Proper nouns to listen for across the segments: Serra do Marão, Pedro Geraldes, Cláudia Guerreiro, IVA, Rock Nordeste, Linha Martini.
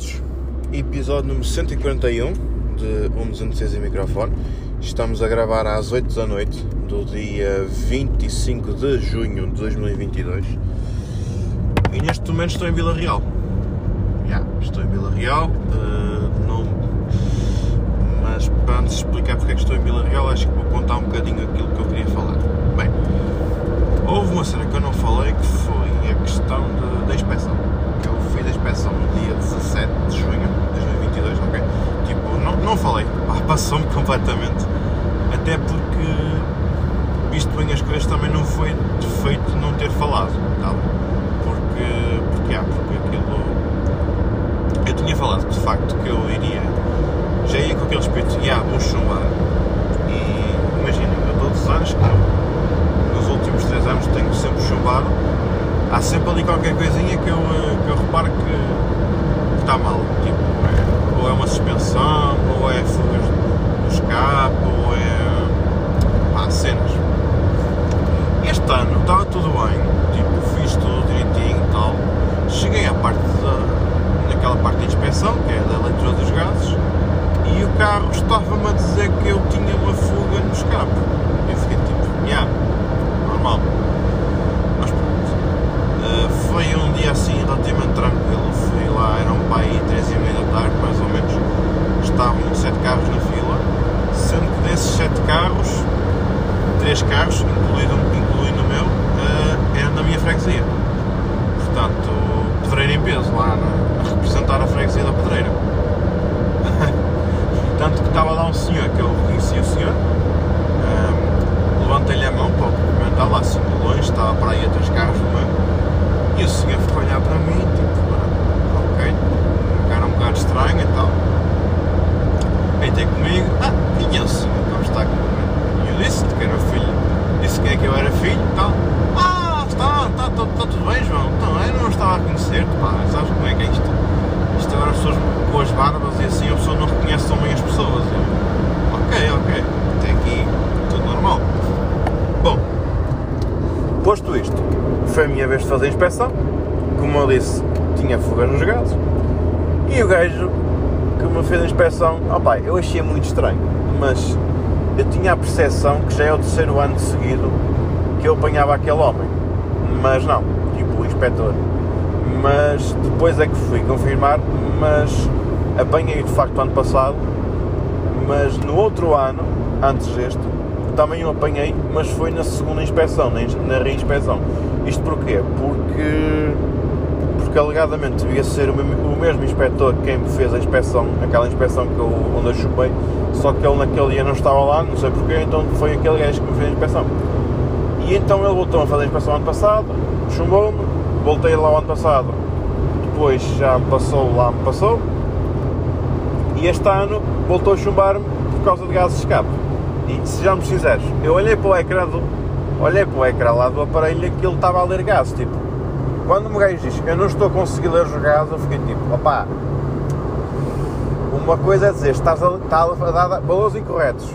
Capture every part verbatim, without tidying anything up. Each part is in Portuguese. todos, episódio número cento e quarenta e um de um dois seis e microfone. Estamos a gravar às oito da noite do dia vinte e cinco de junho de dois mil e vinte e dois e neste momento estou em Vila Real. Yeah, estou em Vila Real, uh, não... mas para antes de explicar porque é que estou em Vila Real, acho que vou contar um bocadinho aquilo que eu queria falar. Bem, houve uma cena que eu não falei, que foi a questão de, da inspeção. Eu fiz a inspeção no dia dezassete de junho de dois mil e vinte e dois, ok? Tipo, não, não falei, passou-me completamente, até porque, visto bem as coisas, também não foi defeito não ter falado, tá? porque, porque, ah, porque aquilo, eu tinha falado de facto que eu iria, já ia com aquele espírito, e ah, vou chumbar, e imagina, eu dou doze anos, que nos últimos três anos tenho sempre chumbado, há sempre ali qualquer coisinha que eu, que eu reparo que, que está mal, tipo, é, ou é uma suspensão, ou é fugas do escape, ou é... pá, cenas. Este ano estava tudo bem, tipo, fiz tudo direitinho e tal, cheguei à parte da... naquela parte de inspeção, que é da leitura dos gases, e o carro estava-me a dizer que eu tinha uma fuga no escape. Eu fiquei tipo, yeah, normal. Foi um dia assim relativamente tranquilo, fui lá, eram para aí três e meia da tarde, mais ou menos, estavam sete carros na fila, sendo que desses sete carros, três carros, incluindo, incluindo o meu, uh, eram da minha freguesia, portanto, pedreira em peso, lá a representar a freguesia da pedreira, tanto que estava lá um senhor, que eu reconheci o senhor, um, levantei-lhe a mão para o cumprimentar, lá assim de longe, estava para aí a três carros no meio. E o senhor foi olhar para mim, tipo, ok, um cara um bocado estranho e tal. Deitei comigo, ah, quem é o senhor? Como está comigo? E eu disse-te que era filho, disse que é que eu era filho e tal. Ah, está, está, está, está tudo bem, João, então, eu não estava a reconhecer-te, pá, sabes como é que é isto? Isto agora as pessoas com as barbas e assim, a pessoa não reconhece tão bem as pessoas. Eu, ok, ok, até aqui, tudo normal. Bom, posto isto, foi a minha vez de fazer a inspeção, como eu disse, tinha fugas nos gases, e o gajo que me fez a inspeção, opá, eu achei muito estranho, mas eu tinha a percepção que já é o terceiro ano de seguido que eu apanhava aquele homem, mas não, tipo o inspetor, mas depois é que fui confirmar, mas apanhei de facto ano passado, mas no outro ano, antes deste, também o apanhei, mas foi na segunda inspeção, na reinspeção. Isto porquê? Porque, porque alegadamente devia ser o mesmo, o mesmo inspetor quem me fez a inspeção, aquela inspeção que eu, onde eu chupei, só que ele naquele dia não estava lá, não sei porquê, então foi aquele gajo que me fez a inspeção. E então ele voltou a fazer a inspeção ano passado, chumbou-me, voltei lá o ano passado, depois já me passou, lá me passou, e este ano voltou a chumbar-me por causa de gases de escape. E sejamos sinceros, eu olhei para o ecrã do, olhei para o ecrã lá do aparelho e aquilo estava a ler gases, tipo, quando o meu gajo diz que eu não estou a conseguir ler os gases, eu fiquei tipo, opá, uma coisa é dizer, estás a, estás a dar valores incorretos,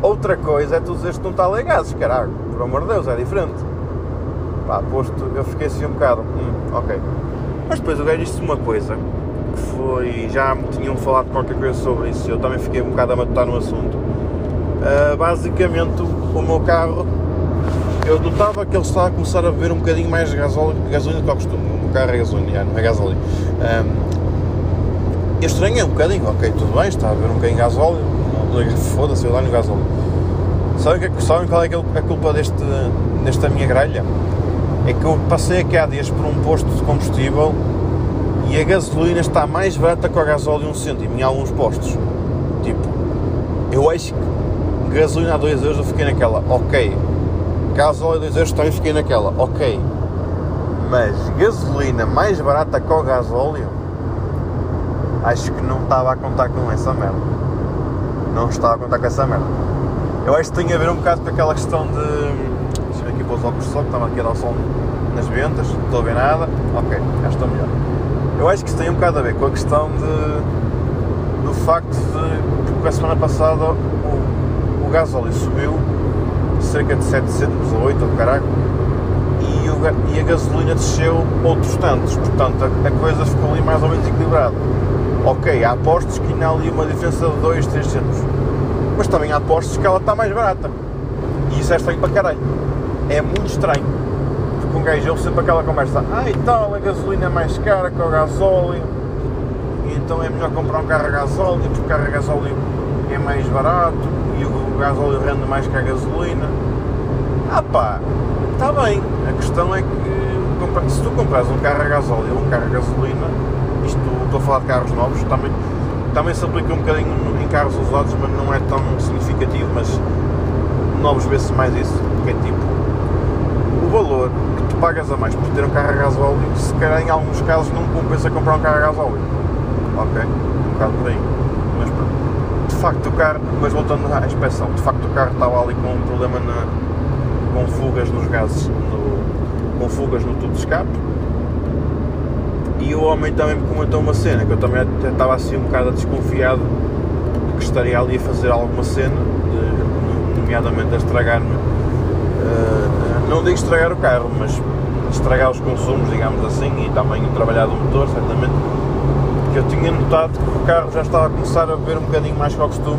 outra coisa é tu dizeres que não está a ler gases, caralho, por amor de Deus, é diferente. Pá, posto, eu fiquei assim um bocado, hum, ok. Mas depois o gajo disse uma coisa, que foi, já me tinham falado qualquer coisa sobre isso, eu também fiquei um bocado a matutar no assunto. Uh, basicamente o meu carro, eu notava que ele estava a começar a beber um bocadinho mais de gasolina do que ao costume. O meu carro é gasolina, não é gasóleo. Um, eu estranhei um bocadinho, ok, tudo bem, está a beber um bocadinho de gasóleo, foda-se, eu dá no gasóleo. Sabem, sabem qual é a culpa deste, desta minha grelha? É que eu passei aqui há dias por um posto de combustível e a gasolina está mais barata que o gasóleo um cêntimo em alguns postos. Tipo, eu acho que gasolina a dois euros eu fiquei naquela, ok, gasóleo a dois euros também fiquei naquela, ok, mas gasolina mais barata que o gasóleo, acho que não estava a contar com essa merda, não estava a contar com essa merda, eu acho que tem a ver um bocado com aquela questão de, deixa eu ver aqui para os óculos de sol, que estava aqui a dar o sol nas ventas, não estou a ver nada, ok, já estou melhor, eu acho que isso tem um bocado a ver com a questão de, do facto de, porque a semana passada o o gasóleo subiu cerca de sete cêntimos ou oito, ou caralho, e o açúcar e a gasolina desceu outros tantos, portanto a, a coisa ficou ali mais ou menos equilibrada. Ok, há postos que ainda há ali uma diferença de dois, três cêntimos, mas também há postos que ela está mais barata, e isso é estranho para caralho, é muito estranho, porque um gajo ouve sempre aquela conversa, ah e tal, a gasolina é mais cara que o gasóleo, e então é melhor comprar um carro a gasóleo, porque o carro a gasóleo é mais barato, e o gasóleo rende mais que a gasolina. Ah pá, está bem, a questão é que se tu compras um carro a gasóleo ou um carro a gasolina, isto estou a falar de carros novos, também, também se aplica um bocadinho em carros usados, mas não é tão significativo, mas novos vezes mais isso, que é tipo, o valor que tu pagas a mais por ter um carro a gasóleo, se calhar em alguns casos não compensa comprar um carro a gasóleo, ok, um bocado por aí, mas de facto o carro, mas voltando à inspeção, de facto o carro estava ali com um problema na... com fugas nos gases, no, com fugas no tubo de escape, e o homem também me comentou uma cena, que eu também estava assim um bocado desconfiado que estaria ali a fazer alguma cena, de, nomeadamente a estragar, uh, não digo estragar o carro, mas estragar os consumos, digamos assim, e também trabalhar do motor, certamente, que eu tinha notado que o carro já estava a começar a beber um bocadinho mais que ao costume,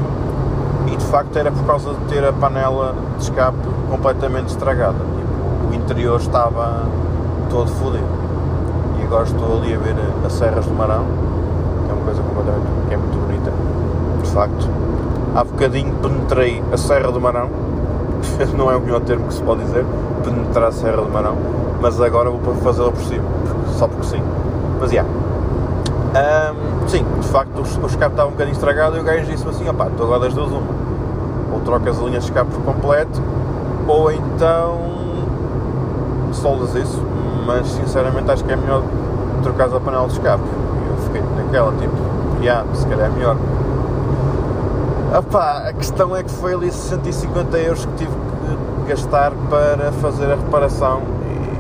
e de facto era por causa de ter a panela de escape completamente estragada, tipo, o interior estava todo fodido, e agora estou ali a ver as Serras do Marão, que é uma coisa completamente, que é muito bonita, de facto. Há bocadinho penetrei a Serra do Marão, não é o melhor termo que se pode dizer, penetrar a Serra do Marão, mas agora vou fazê-lo por cima, só porque sim, mas já. Yeah. Um, sim, de facto o escape estava um bocadinho estragado, e o gajo disse-me assim, opá, estou agora das duas uma, ou trocas a linha de escape por completo, ou então soldas isso, mas sinceramente acho que é melhor trocares a panela de escape. Eu fiquei naquela, tipo, já, yeah, se calhar é melhor. Opá, a questão é que foi ali cento e cinquenta euros que tive que gastar para fazer a reparação, e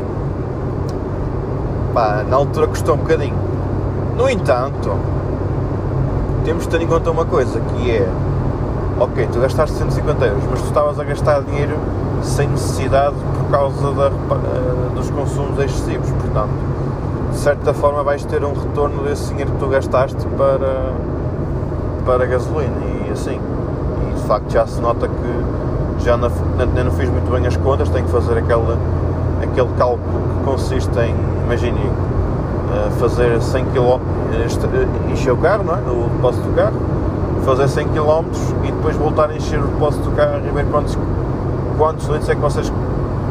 pá, na altura custou um bocadinho. No entanto, temos de ter em conta uma coisa, que é, ok, tu gastaste cento e cinquenta euros, mas tu estavas a gastar dinheiro sem necessidade por causa da, uh, dos consumos excessivos, portanto, de certa forma vais ter um retorno desse dinheiro que tu gastaste para, para gasolina, e assim, e de facto já se nota que já na, na, não fiz muito bem as contas, tenho que fazer aquele, aquele cálculo que consiste em, imaginem, uh, fazer cem quilômetros, encher o carro, não é? O depósito do carro, fazer cem quilômetros e depois voltar a encher o depósito do carro e ver quantos, quantos litros é que vocês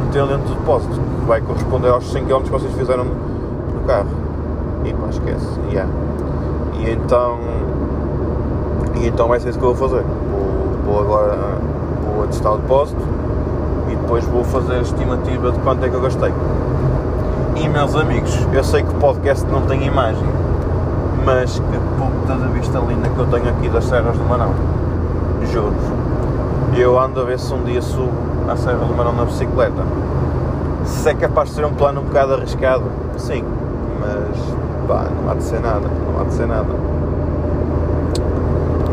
meteram dentro do depósito, que vai corresponder aos cem quilômetros que vocês fizeram no carro. E pá, esquece, yeah. E então e então vai ser isso que eu vou fazer. Vou, vou agora vou atestar o depósito e depois vou fazer a estimativa de quanto é que eu gastei. E meus amigos, eu sei que o podcast não tem imagem, mas que puta de vista linda que eu tenho aqui das Serras do Marão, juro. Eu ando a ver se um dia subo à Serra do Marão na bicicleta. Se é capaz de ser um plano um bocado arriscado, sim, mas pá, não há de ser nada, não há de ser nada.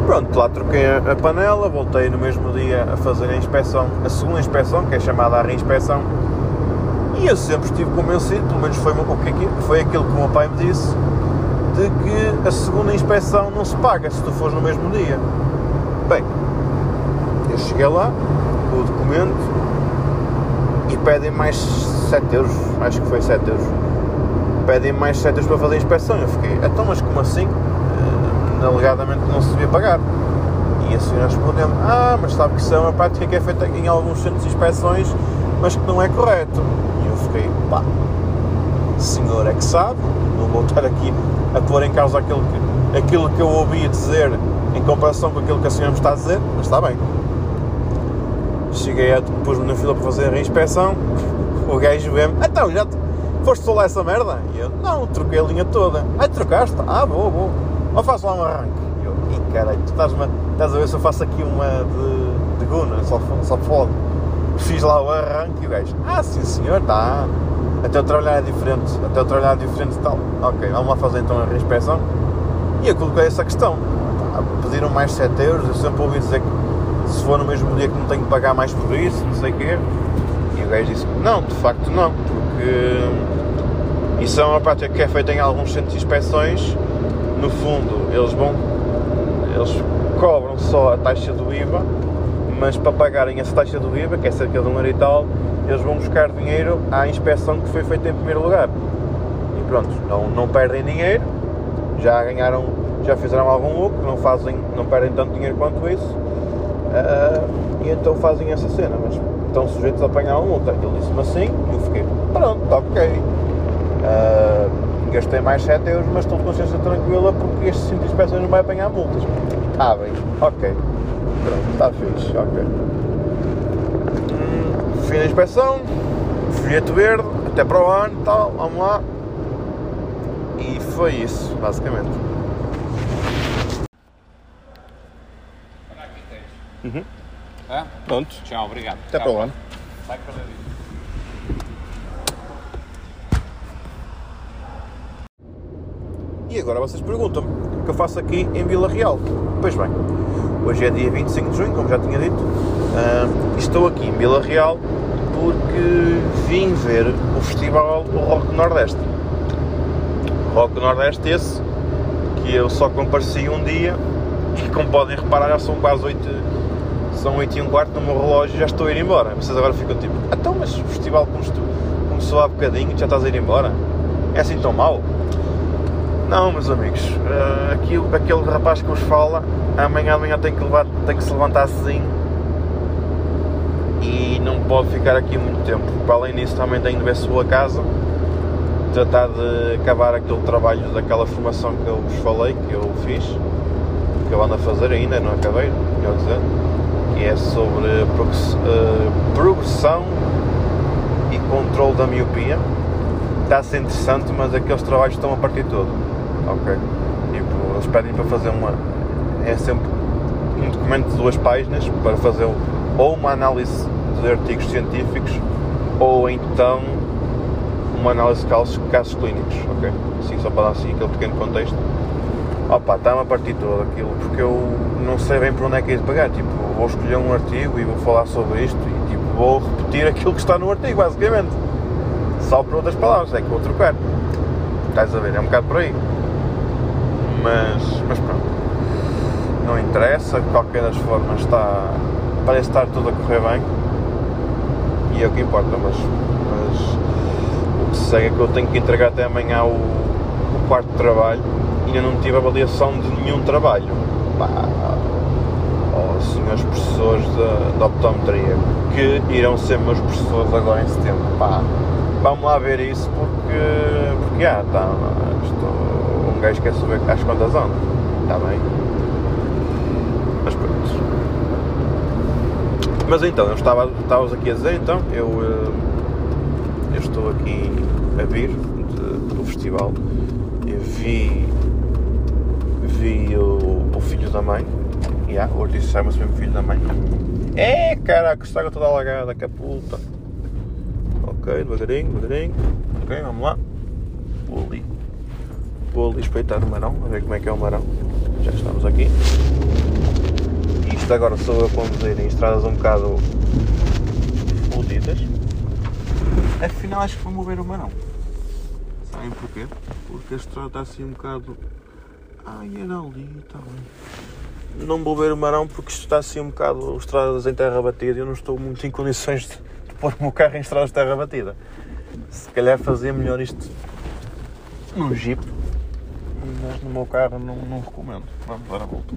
Pronto, lá troquei a panela, voltei no mesmo dia a fazer a inspeção, a segunda inspeção, que é chamada a reinspeção, e eu sempre estive convencido, pelo menos foi, foi aquilo que o meu pai me disse, de que a segunda inspeção não se paga se tu fores no mesmo dia. Bem, eu cheguei lá, o documento, e pedem mais sete euros, acho que foi sete euros, pedem mais sete euros para fazer a inspeção. Eu fiquei, então mas como assim? Uh, alegadamente não se devia pagar. E a senhora respondeu-me, ah, mas sabe que isso é uma prática que é feita em alguns centros de inspeções, mas que não é correto. E eu fiquei, pá, senhor é que sabe, não vou estar aqui a pôr em causa aquilo que, aquilo que eu ouvi dizer em comparação com aquilo que a senhora me está a dizer, mas está bem. Cheguei, a pus-me na fila para fazer a reinspeção, o gajo vê-me, então já te, foste solar essa merda? E eu, não, troquei a linha toda. Ah, trocaste? Ah, vou, vou, ou faço lá um arranque? E eu, ih caralho, tu estás, estás a ver se eu faço aqui uma de, de guna, só, só pode. Fiz lá o arranque e o gajo, ah sim senhor, está. Até o trabalhar é diferente, até o trabalhar é diferente e tal. Ok, vamos lá fazer então a reinspeção. E eu coloquei essa questão. Pediram mais sete euros, eu sempre ouvi dizer que se for no mesmo dia que não tenho que pagar mais por isso, não sei o quê. E o gajo disse, não, de facto não, porque que isso é uma prática que é feita em alguns centros de inspeções. No fundo, eles vão, eles cobram só a taxa do I V A, mas para pagarem essa taxa do I V A, que é cerca de um euro e tal, eles vão buscar dinheiro à inspeção que foi feita em primeiro lugar. E pronto, não, não perdem dinheiro, já ganharam, já fizeram algum lucro, não, fazem, não perdem tanto dinheiro quanto isso, uh, e então fazem essa cena, mas estão sujeitos a apanhar uma multa. Ele disse-me assim, eu fiquei, pronto, está ok. Uh, gastei mais sete euros, mas estou de consciência tranquila porque este cinto de inspeções não vai apanhar multas. Ah, bem, ok. Pronto, está fixe, ok. Hum, fim da inspeção, folheto verde, até para o ano, tal, vamos lá. E foi isso, basicamente. Olha, aqui tens. Uhum. Ah? Pronto. Tchau, obrigado. Até para o ano. Sai para ali. E agora vocês perguntam-me o que eu faço aqui em Vila Real. Pois bem, hoje é dia vinte e cinco de junho, como já tinha dito, uh, estou aqui em Vila Real porque vim ver o festival Rock Nordeste. Rock Nordeste esse, que eu só compareci um dia, e como podem reparar já são quase oito e um quarto no meu relógio e já estou a ir embora. Vocês agora ficam tipo, ah, então mas o festival começou há bocadinho e já estás a ir embora? É assim tão mau? Não, meus amigos, uh, aquilo, aquele rapaz que vos fala, amanhã de manhã tem que, levar, tem que se levantar sozinho e não pode ficar aqui muito tempo. Para além disso, também tenho de ver a sua casa, tratar de acabar aquele trabalho daquela formação que eu vos falei, que eu fiz, que eu ando a fazer ainda, não acabei, quer dizer, que é sobre uh, progressão e controle da miopia. Está a ser interessante, mas aqueles trabalhos estão a partir de todo, ok? Tipo, eles pedem para fazer uma... é sempre um documento de duas páginas para fazer ou uma análise de artigos científicos ou então uma análise de casos, casos clínicos, ok? Assim, só para dar assim aquele pequeno contexto. Opa, está-me a partir de todo aquilo, porque eu não sei bem para onde é que é de pagar. Tipo, vou escolher um artigo e vou falar sobre isto e tipo, vou repetir aquilo que está no artigo, basicamente. Só por outras palavras, é que vou trocar. Estás a ver, é um bocado por aí. Mas, mas pronto. Não interessa, de qualquer das formas está, parece estar tudo a correr bem. E é o que importa, mas, mas o que segue é que eu tenho que entregar até amanhã o, o quarto trabalho e ainda não tive avaliação de nenhum trabalho. Pá, aos senhores professores da optometria, que irão ser meus professores agora em setembro. Pá. Vamos lá ver isso porque, porque ah, tá, estou, um gajo quer saber as contas onde, está bem, mas pronto. Mas então, eu estava, estava aqui a dizer, então, eu, eu estou aqui a vir de, do festival, eu vi, vi o, o filho da mãe, yeah, hoje isso chama-se mesmo filho da mãe, é, caraca, estava toda alagada, que a puta. Ok, devagarinho, devagarinho, ok, vamos lá, vou ali, vou ali espreitar o Marão, a ver como é que é o Marão, já estamos aqui, isto agora sou eu a conduzir em estradas um bocado fodidas, afinal acho que vou mover o Marão, sabem porquê? Porque a estrada está assim um bocado, ai era ali, está bem, não vou mover o Marão porque isto está assim um bocado, estradas em terra batida, eu não estou muito em condições de pôr o meu carro em estradas de terra batida. Se calhar fazia melhor isto num Jeep, mas no meu carro não, não recomendo. Vamos dar a volta,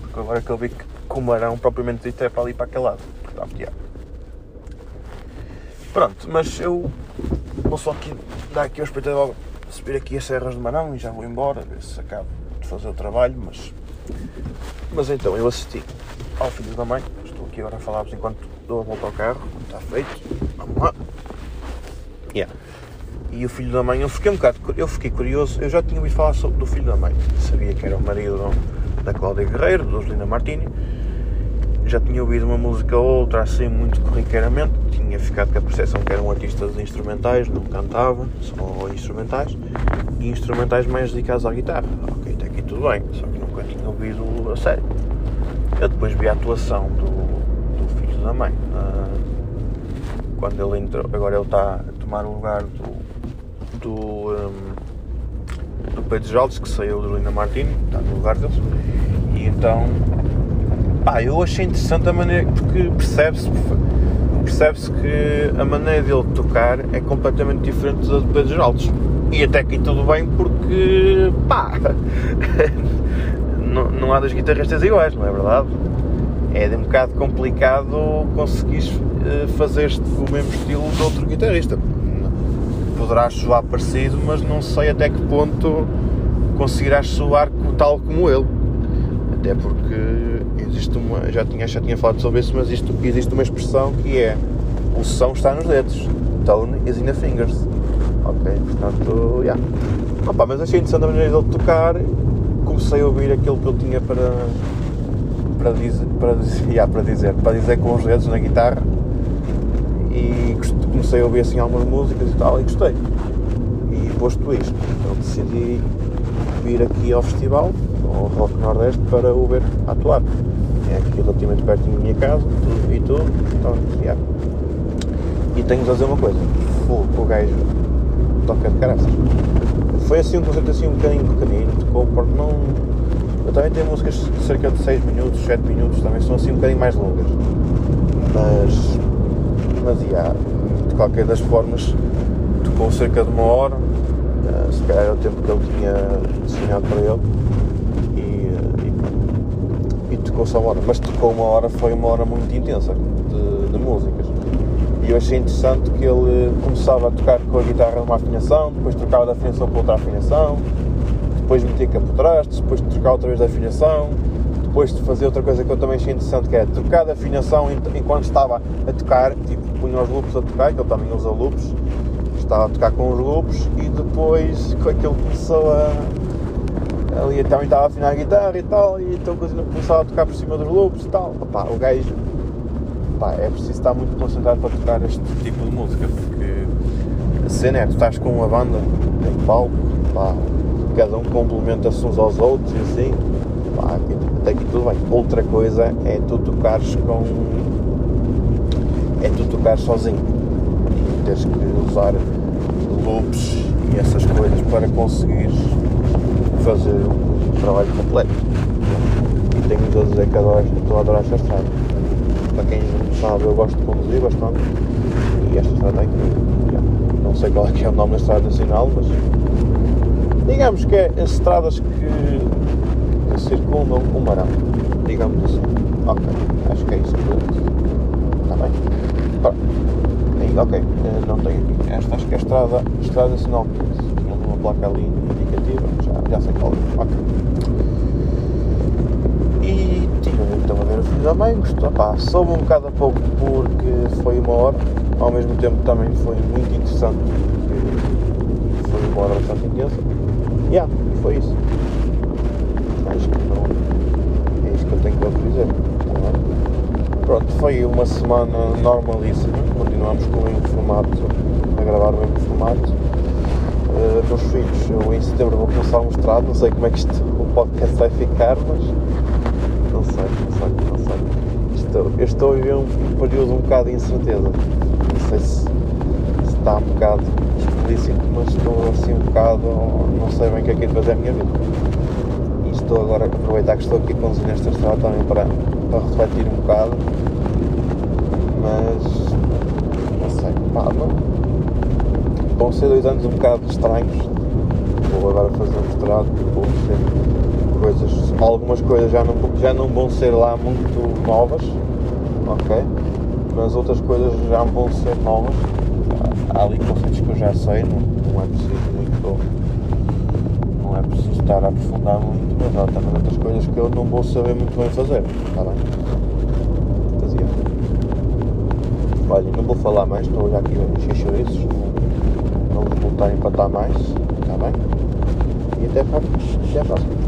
porque agora que eu vi que o Marão propriamente dito é para ali para aquele lado. Portanto, é. Pronto, mas eu vou só aqui dar aqui o espetáculo, subir aqui as serras do Marão e já vou embora, ver se acabo de fazer o trabalho, mas mas então eu assisti ao filho da mãe. Estou aqui agora a falar-vos enquanto dou a volta ao carro, está feito, vamos lá. Yeah. E o filho da mãe, eu fiquei um bocado, eu fiquei curioso, eu já tinha ouvido falar sobre do filho da mãe, sabia que era o marido da Cláudia Guerreiro, dos Linha Martini, já tinha ouvido uma música ou outra assim muito corriqueiramente, tinha ficado com a percepção que eram artistas instrumentais, não cantavam, só instrumentais, e instrumentais mais dedicados à guitarra, ok, até aqui tudo bem, só que nunca tinha ouvido a sério. Eu depois vi a atuação do da mãe, uh, quando ele entrou, agora ele está tomar o lugar do, do, um, do Pedro Geraldes, que saiu do Linha Martini, está no lugar deles. E então, pá, eu achei interessante a maneira, porque percebe-se, percebe-se que a maneira dele tocar é completamente diferente da do Pedro Geraldes. E até aqui tudo bem, porque, pá, não, não há dois guitarristas iguais, não é verdade? É um bocado complicado conseguires fazer o mesmo estilo de outro guitarrista. Poderás soar parecido, mas não sei até que ponto conseguirás soar tal como ele. Até porque existe uma, já tinha, já tinha falado sobre isso, mas isto, existe uma expressão que é: o som está nos dedos. Tone is in the fingers. Ok, portanto, yeah. Opa, mas achei interessante a maneira dele tocar. Comecei a ouvir aquilo que eu tinha para... Para dizer, para, dizer, yeah, para dizer para dizer com os dedos na guitarra, e comecei a ouvir assim algumas músicas e tal, e gostei, e posto isto, então decidi vir aqui ao festival, ao Rock Nordeste, para o ver atuar. É aqui relativamente perto da minha casa e tudo, então, yeah. E tenho de dizer uma coisa: o gajo toca de caraças. Foi assim um concerto assim um bocadinho pequenino, tocou porque não... Eu também tenho músicas de cerca de seis minutos, sete minutos, também são assim um bocadinho mais longas. Mas, mas yeah, de qualquer das formas, tocou cerca de uma hora, uh, se calhar era o tempo que ele tinha destinado para ele, e, e, e tocou só uma hora. Mas tocou uma hora, foi uma hora muito intensa de, de músicas. E eu achei interessante que ele começava a tocar com a guitarra numa afinação, depois trocava da afinação para outra afinação, depois meter cá por trás, depois de trocar outra vez de afinação, depois de fazer outra coisa que eu também achei interessante, que é trocar de afinação enquanto estava a tocar, tipo, punha os loops a tocar, que ele também usa loops, estava a tocar com os loops, e depois com aquilo começou a... ali também estava a afinar a guitarra e tal, e então começava a tocar por cima dos loops e tal. Opá, o gajo... Opá, é preciso estar muito concentrado para tocar este tipo de música, porque a cena é, tu estás com uma banda em palco, pá, cada um complementa-se uns aos outros e assim, pá, até aqui tudo bem. Outra coisa é tu tocares com... é tu tocares sozinho e teres que usar loops e essas coisas para conseguires fazer um trabalho completo. E tenho de dizer que adoro, estou a adorar esta estrada. Para quem não sabe, eu gosto de conduzir bastante, e esta estrada é incrível. Não sei qual é que é o nome da estrada nacional, mas digamos que é as estradas que circundam o Marão, digamos assim. Ok, acho que é isso que eu disse. Está bem? Pronto. Ainda ok, não tenho aqui. Esta acho que é a estrada, a estrada nacional quinze. Tinha uma placa ali indicativa, já, já sei qual é. Ok. E tive então a ver o filme também, gostou. Pá, soube um bocado a pouco porque foi uma hora. Ao mesmo tempo também foi muito interessante, porque foi uma hora bastante intensa. Yeah, foi isso. Acho que não é isso que eu tenho para te dizer. Pronto, foi uma semana normalíssima. Continuamos com o mesmo formato, a gravar o mesmo formato. Uh, meus filhos, eu em setembro vou começar a mostrar. Não sei como é que isto, o podcast vai ficar, mas não sei, não sei, não sei. Estou, eu estou a viver um, um período um bocado de incerteza. Não sei se, se está um bocado explícito, mas estou assim um bocado... não sei bem o que é que é de fazer a minha vida. E estou agora a aproveitar que estou aqui conduzindo esta estrada também para, para refletir um bocado. Mas... não sei, pá, não... vão ser dois anos um bocado estranhos. Vou agora fazer um mestrado, vou ser coisas... algumas coisas já não, já não vão ser lá muito novas, ok? Mas outras coisas já vão ser novas. Há ali conceitos que eu já sei, não, não é preciso muito, não é preciso estar a aprofundar muito, mas há também outras coisas que eu não vou saber muito bem fazer, está bem? Fazia. Olha, não vou falar mais, estou já aqui a encher chouriços, não vou voltar a empatar mais, está bem? E até para, até a próxima.